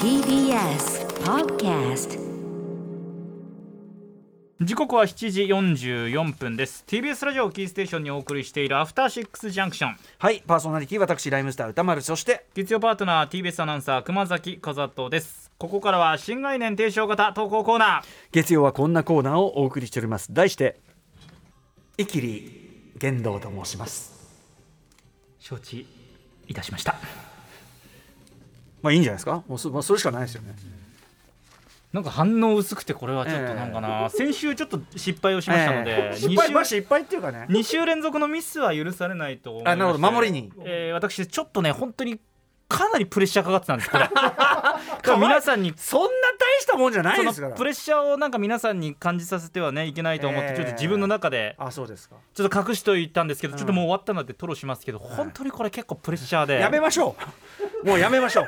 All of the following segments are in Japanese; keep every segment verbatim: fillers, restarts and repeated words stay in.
ティービーエス Podcast。時刻はしちじよんじゅうよんぷんです。 ティービーエス ラジオキーステーションにお送りしているアフターシックスジャンクション。はい、パーソナリティ私ライムスター歌丸、そして月曜パートナー ティービーエス アナウンサー熊崎和人です。ここからは新概念提唱型投稿コーナー。月曜はこんなコーナーをお送りしております。題して、イキリ言動と申します。承知いたしました。まあいいんじゃないですか。もう そ,、まあ、それしかないですよね。なんか反応薄くてこれはちょっとなんかな、えー、先週ちょっと失敗をしましたので、えー、失敗は失敗っていうかね、に週連続のミスは許されないと思いまして。あ、なるほど、守りに、えー、私ちょっとね本当にかなりプレッシャーかかってたんですけど皆さんにそんな大したもんじゃないですから、プレッシャーをなんか皆さんに感じさせてはねいけないと思って、ちょっと自分の中でちょっと隠しと言ったんですけど、ちょっともう終わったのでトロしますけど、本当にこれ結構プレッシャーでやめましょう、もうやめましょう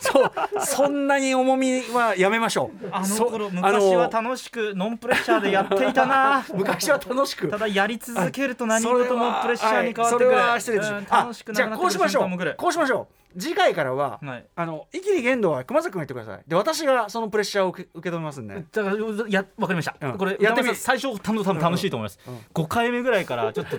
そうそんなに重みはやめましょう。あの頃昔は楽しくノンプレッシャーでやっていたな昔は楽しく、ただやり続けると何事もプレッシャーに変わってくる、はい、それは失礼です、うん、楽しくなくなってくる瞬間も来る。こうしましょう。次回からは、はい、あのイキリ言動は熊崎君が言ってください。で、私がそのプレッシャーを受け止めますんで。だからや分かりました、うん、これやってみ、最初多分楽しいと思います、うんうん、ごかいめぐらいからちょっと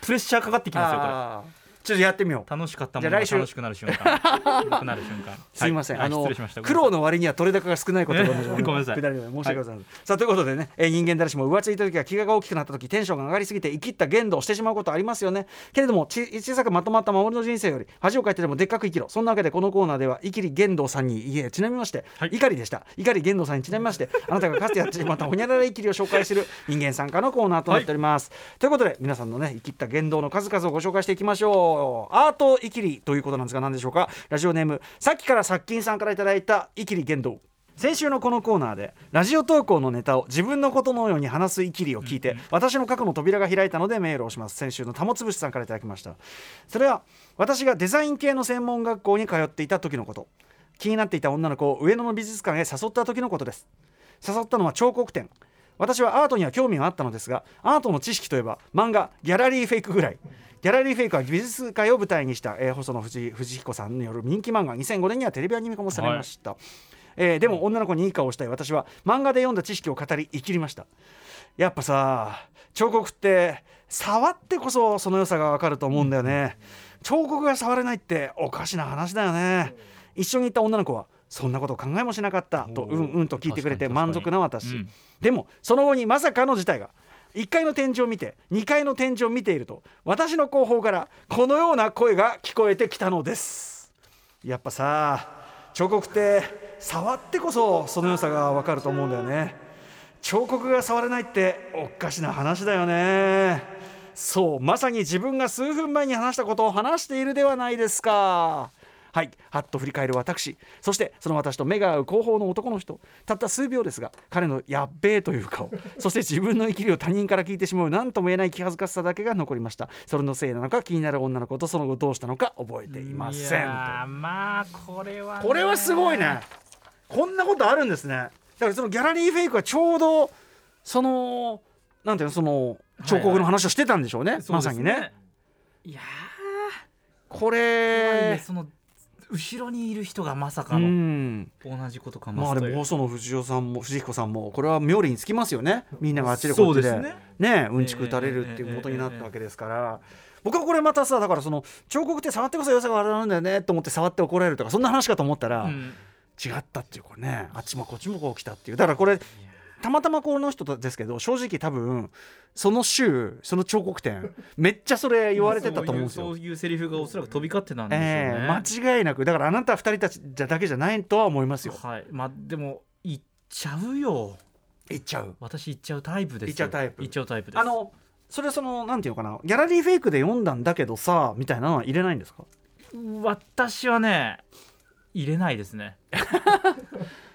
プレッシャーかかってきますよこれ。ちょっとやってみよう。楽しかったものが楽しくなる瞬間、良くなる瞬間。すいません、はい、あの苦労の割には取れ高が少ないことがごめんなさい。くだりは申し訳ございません、はい。さあ、ということでね、えー、人間誰しも浮ついた時は気が大きくなった時、テンションが上がりすぎて生きった言動をしてしまうことありますよね。けれどもち小さくまとまった守りの人生より恥をかいてでもでっかく生きろ。そんなわけでこのコーナーではイキリ言動さんにいえちなみまして、はい、怒りでした。怒り言動さんにちなみまして、あなたがかつてやってしまったほにゃららイキリを紹介する人間参加のコーナーとなっております。はい、ということで皆さんのね、イキった言動の数々をご紹介していきましょう。アートイキリということなんですが、何でしょうか。ラジオネームさっきからさっきんさんからいただいたイキリ言動。先週のこのコーナーでラジオ投稿のネタを自分のことのように話すイキリを聞いて、私の過去の扉が開いたのでメールをします。先週のたもつぶしさんからいただきました。それは私がデザイン系の専門学校に通っていた時のこと。気になっていた女の子を上野の美術館へ誘った時のことです。誘ったのは彫刻展。私はアートには興味があったのですが、アートの知識といえば漫画ギャラリーフェイクぐらい。ギャラリーフェイクは美術界を舞台にした、えー、細野藤彦さんによる人気漫画、にせんごねんにはテレビアニメ化もされました、はい、えー、でも女の子にいい顔をしたい私は漫画で読んだ知識を語り生きりました。やっぱさ、彫刻って触ってこそその良さが分かると思うんだよね、うん、彫刻が触れないっておかしな話だよね、うん、一緒に行った女の子はそんなこと考えもしなかったとうんうんと聞いてくれて満足な私、うん、でもその後にまさかの事態が。いっかいの天井を見てにかいの天井を見ていると私の後方からこのような声が聞こえてきたのです。やっぱさ、彫刻って触ってこそその良さが分かると思うんだよね。彫刻が触れないっておかしな話だよね。そう、まさに自分が数分前に話したことを話しているではないですか。はい、はっと振り返る私、そしてその私と目が合う後方の男の人、たった数秒ですが彼のやっべえという顔そして自分の生きりを他人から聞いてしまう何とも言えない気恥ずかしさだけが残りました。それのせいなのか気になる女の子とその後どうしたのか覚えていません。いや、まあこれは、ね、これはすごいね。こんなことあるんですね。だからそのギャラリーフェイクはちょうどそのなんていうの、その彫刻の話をしてたんでしょうね、はいはい、まさに ね, ねいやこれその後ろにいる人がまさかの同じことかも。まあでも細野藤彦さんも藤彦さんもこれは妙利につきますよね。みんながあっちでこっちで ね, ねうんちく打たれるっていうことになったわけですから、えーえーえー、僕はこれまたさ、だからその彫刻って触ってこそ良さがあれなんだよねと思って触って怒られるとかそんな話かと思ったら、うん、違ったっていうこれね、あっちもこっちもこう来たっていう。だからこれたまたまこの人ですけど、正直多分その週その彫刻展めっちゃそれ言われてたと思うんですよ。そういうセリフがおそらく飛び交ってたんでしょうね、えー、間違いなく。だからあなたふたりたちだけじゃないとは思いますよ。はい、まあでも言っちゃうよ。言っちゃう。私言っちゃうタイプです。言っちゃうタイプ。言っちゃうタイプです。あのそれそのなんていうかな、ギャラリーフェイクで読んだんだけどさみたいなのは入れないんですか？私はね入れないですね。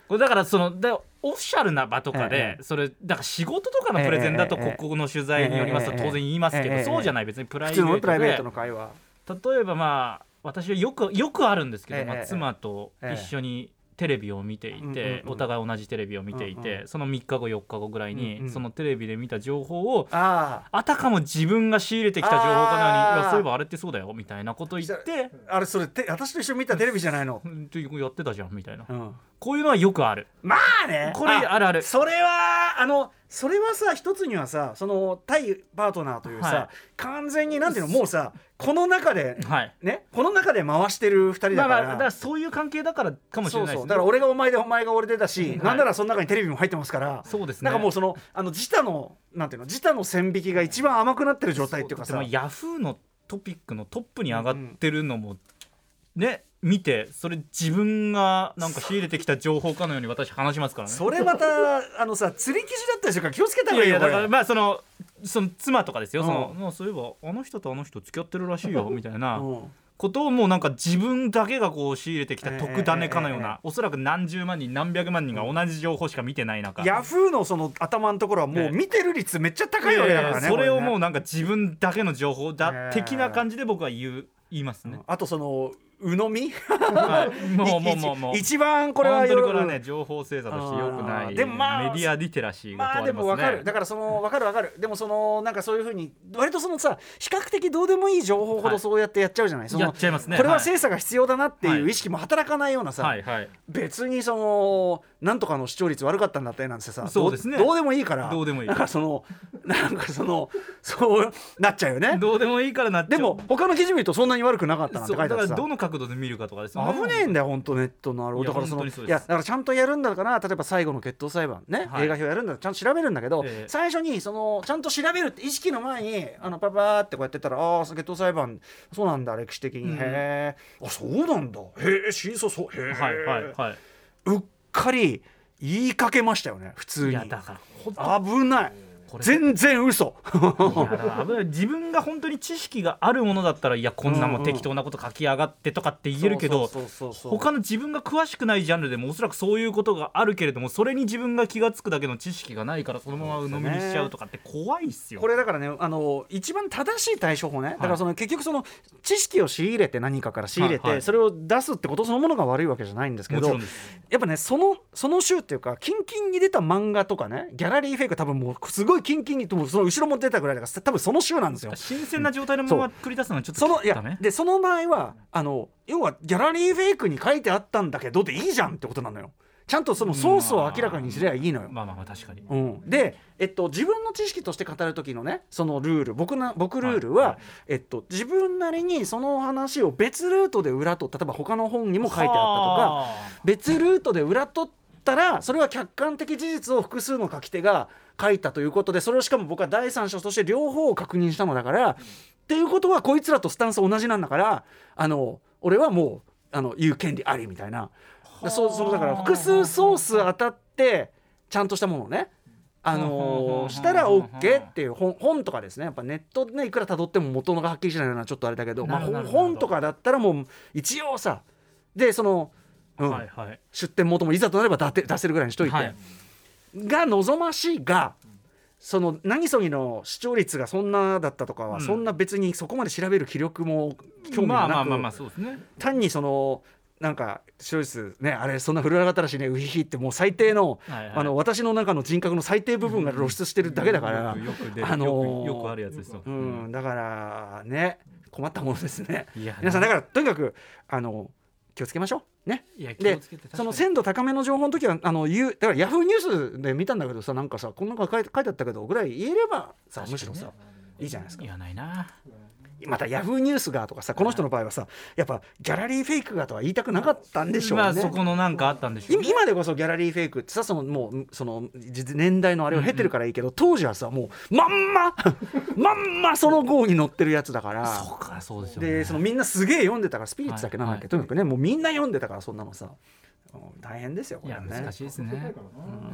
これだからそのだオフィシャルな場とかでそれだから仕事とかのプレゼンだとここの取材によりますと当然言いますけど、そうじゃない別にプライベートの会話、例えばまあ私はよくよくあるんですけど、まあ妻と一緒にテレビを見ていて、お互い同じテレビを見ていて、そのみっかごよっかごぐらいにそのテレビで見た情報をあたかも自分が仕入れてきた情報かのように、そういえばあれってそうだよみたいなこと言って、あれそれ私と一緒に見たテレビじゃないのやってたじゃんみたいな、こういうのはよくある。まあね、これあるある。それはあのそれはさ、一つにはさ、その対パートナーというさ、はい、完全になんていうの、もうさこの中で、はい、ね、この中で回してるふたりだから、だから、だからそういう関係だからかもしれないですね。そうそう、だから俺がお前でお前が俺でだし、はい、なんならその中にテレビも入ってますから、そうですね、なんかもうそのあの自他のなんていうの、自他の線引きが一番甘くなってる状態っていうかさ、ヤフーのトピックのトップに上がってるのも、うんね、見て、それ自分がなんか仕入れてきた情報かのように私話しますからね。それまたあのさ、釣り記事だったりするから気をつけた方がいいよ。いやいや、だからまあそのその妻とかですよ、うん、そのまあ、そういえばあの人とあの人付き合ってるらしいよみたいなことを、もうなんか自分だけがこう仕入れてきた特ダネかのような、えーえー、おそらく何十万人何百万人が同じ情報しか見てない中、ヤフーのその頭のところはもう見てる率めっちゃ高いわけだからね、えーえー、それをもうなんか自分だけの情報だ、えー、的な感じで僕は言う言いますね。あとその鵜呑み、もうもうもうもう一番これは本当にこれはね、情報精査として良くない。でもまあメディアリテラシーが問われますね。まあでも分かる。だからその分かる分かる。でもそのなんかそういう風に割とそのさ、比較的どうでもいい情報ほどそうやってやっちゃうじゃない。はい、そのやっちゃいますね。これは精査が必要だなっていう意識も働かないようなさ、はいはい、別にそのなんとかの視聴率悪かったんだったりなんてさ、そうですね、どう、どうでもいいから、どうでもいい。だからそのなんかそのそうなっちゃうよね。どうでもいいからなっちゃう。でも他の記事見るとそんなに悪くなかったなんて書いてあるさ。角度で見るかとかですね、危ねえんだよ本当ネットのあれ。だからそのいやだからちゃんとやるんだから、例えば最後の決闘裁判ね、はい、映画表やるんだからちゃんと調べるんだけど、えー、最初にそのちゃんと調べるって意識の前にあのパパってこうやってたら、ああ決闘裁判そうなんだ歴史的に、うん、へえ、あそうなんだ、へえ真相そう、へえ、はいはいはい、うっかり言いかけましたよね普通に。いやだから危ない、全然嘘いや自分が本当に知識があるものだったら、いやこんなもん適当なこと書き上がってとかって言えるけど、他の自分が詳しくないジャンルでもおそらくそういうことがあるけれども、それに自分が気がつくだけの知識がないからそのまま鵜呑みにしちゃうとかって怖いっすよ。これだからね、あの一番正しい対処法ね、だからその結局その知識を仕入れて、何かから仕入れてそれを出すってことそのものが悪いわけじゃないんですけど、やっぱねそのその週っていうか、キンキンに出た漫画とかね、ギャラリーフェイク多分もうすごいキンキンにと、その後ろも出たぐらいだから多分その週なんですよ。新鮮な状態のまま繰り出すのはちょっと、うん、そのいやでその場合はあの要はギャラリーフェイクに書いてあったんだけどでいいじゃんってことなのよ。ちゃんとそのソースを明らかにすればいいのよ。まあまあまあ確かに、うん、で、えっと、自分の知識として語る時のねそのルール、 僕, な僕ルールは、はいはい、えっと、自分なりにその話を別ルートで裏取った、例えば他の本にも書いてあったとか別ルートで裏取ったら、それは客観的事実を複数の書き手が書いたということで、それをしかも僕は第三者として両方を確認したのだから、うん、っていうことはこいつらとスタンス同じなんだから、あの俺はもうあの言う権利ありみたいな、だ そ, そだから複数ソース当たってちゃんとしたものをね、あのー、したら OK っていう 本, 本とかですね、やっぱネットで、ね、いくら辿っても元のがはっきりしないのはちょっとあれだけ ど, ど、まあ、本とかだったらもう一応さ、でその、うんはいはい、出典元もいざとなれば 出, 出せるぐらいにしといて、はいが望ましいが、その何そぎの視聴率がそんなだったとかは、うん、そんな別にそこまで調べる気力も興味がなく、単にそのなんか視聴率ね、あれそんな振らなかったらしいね、ウヒヒってもう最低の、はいはい、あの私の中の人格の最低部分が露出してるだけだから、うん、よくあのよくあるやつですよ、うん、だからね困ったものですね。いや皆さんだからとにかくあの気をつけましょうね。いや気をつけて、その鮮度高めの情報の時はあの言う、だからヤフーニュースで見たんだけどさ、なんかさこんなの書いてあったけどぐらい言えればさ、ね、むしろさいいじゃないですか。言わないな。またヤフーニュースがとかさ、この人の場合はさやっぱギャラリーフェイクがとは言いたくなかったんでしょうね。まあそこのなんかあったんでしょうね。今でこそギャラリーフェイクってさ、そのもうその年代のあれを経てるからいいけど、うんうん、当時はさもうまんままんまその号に乗ってるやつだから。そうかそうですよね。でそのみんなすげえ読んでたから、スピリッツだけなんだけど、はいはい、とにかくねもうみんな読んでたから、そんなのさ大変ですよこれ、ね、いや難しいですね。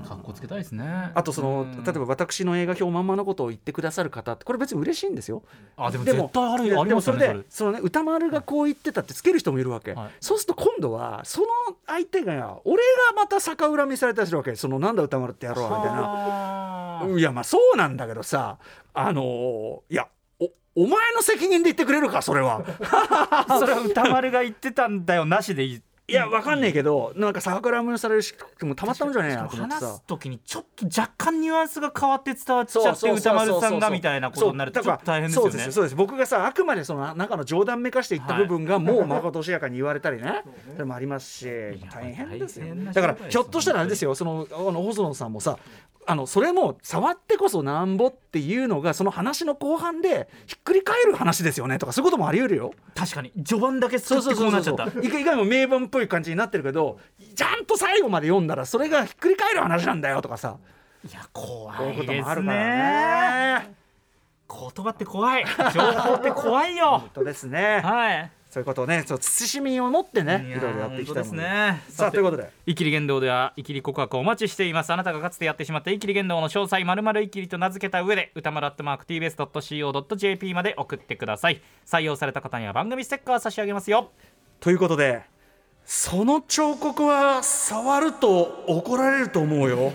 かっこつけたいですね。あとその例えば私の映画表まんまのことを言ってくださる方ってこれ別に嬉しいんですよ。あでも絶対あるよ。でもそれでそのね歌丸がこう言ってたってつける人もいるわけ、はい、そうすると今度はその相手が俺がまた逆恨みされたりするわけ。そのなんだ歌丸ってやろうみたいな。いやまあそうなんだけどさ、あのー、いやお前の責任で言ってくれるかそれはそれは歌丸が言ってたんだよなしで言っていや分かんねえけど、なんか逆らいもされるしもたまったもんじゃねえなと思ってさ、話す時にちょっと若干ニュアンスが変わって伝わっちゃって歌丸さんがみたいなことになるとちょっと大変ですよね。そうですそうです。僕がさあくまでその中の冗談めかして言った部分がもうまことしやかに言われたりね、それもありますし大変ですよ。だからひょっとしたらあれですよ、その細野さんもさ、あのそれも触ってこそなんぼっていうのがその話の後半でひっくり返る話ですよねとか、そういうこともあり得るよ。確かに序盤だけ作ってこうなっちゃった、いかにも名盤っぽい感じになってるけど、ちゃんと最後まで読んだらそれがひっくり返る話なんだよとかさ、いや怖いですね。こういうこともあるからね。言葉って怖い、情報って怖いよ。本当ですね。はい。そういうことをね、そう慎みを持ってね、いろいろやっていきたいもんね。さあということで、イキリ言動ではイキリ告白をお待ちしています。あなたがかつてやってしまったイキリ言動の詳細、まるまるイキリと名付けた上で歌丸アットマーク ティービーエスドットシーオードットジェーピー まで送ってください。採用された方には番組ステッカー差し上げますよ。ということで、その彫刻は触ると怒られると思うよ。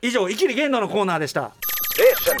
以上イキリ言動のコーナーでした。え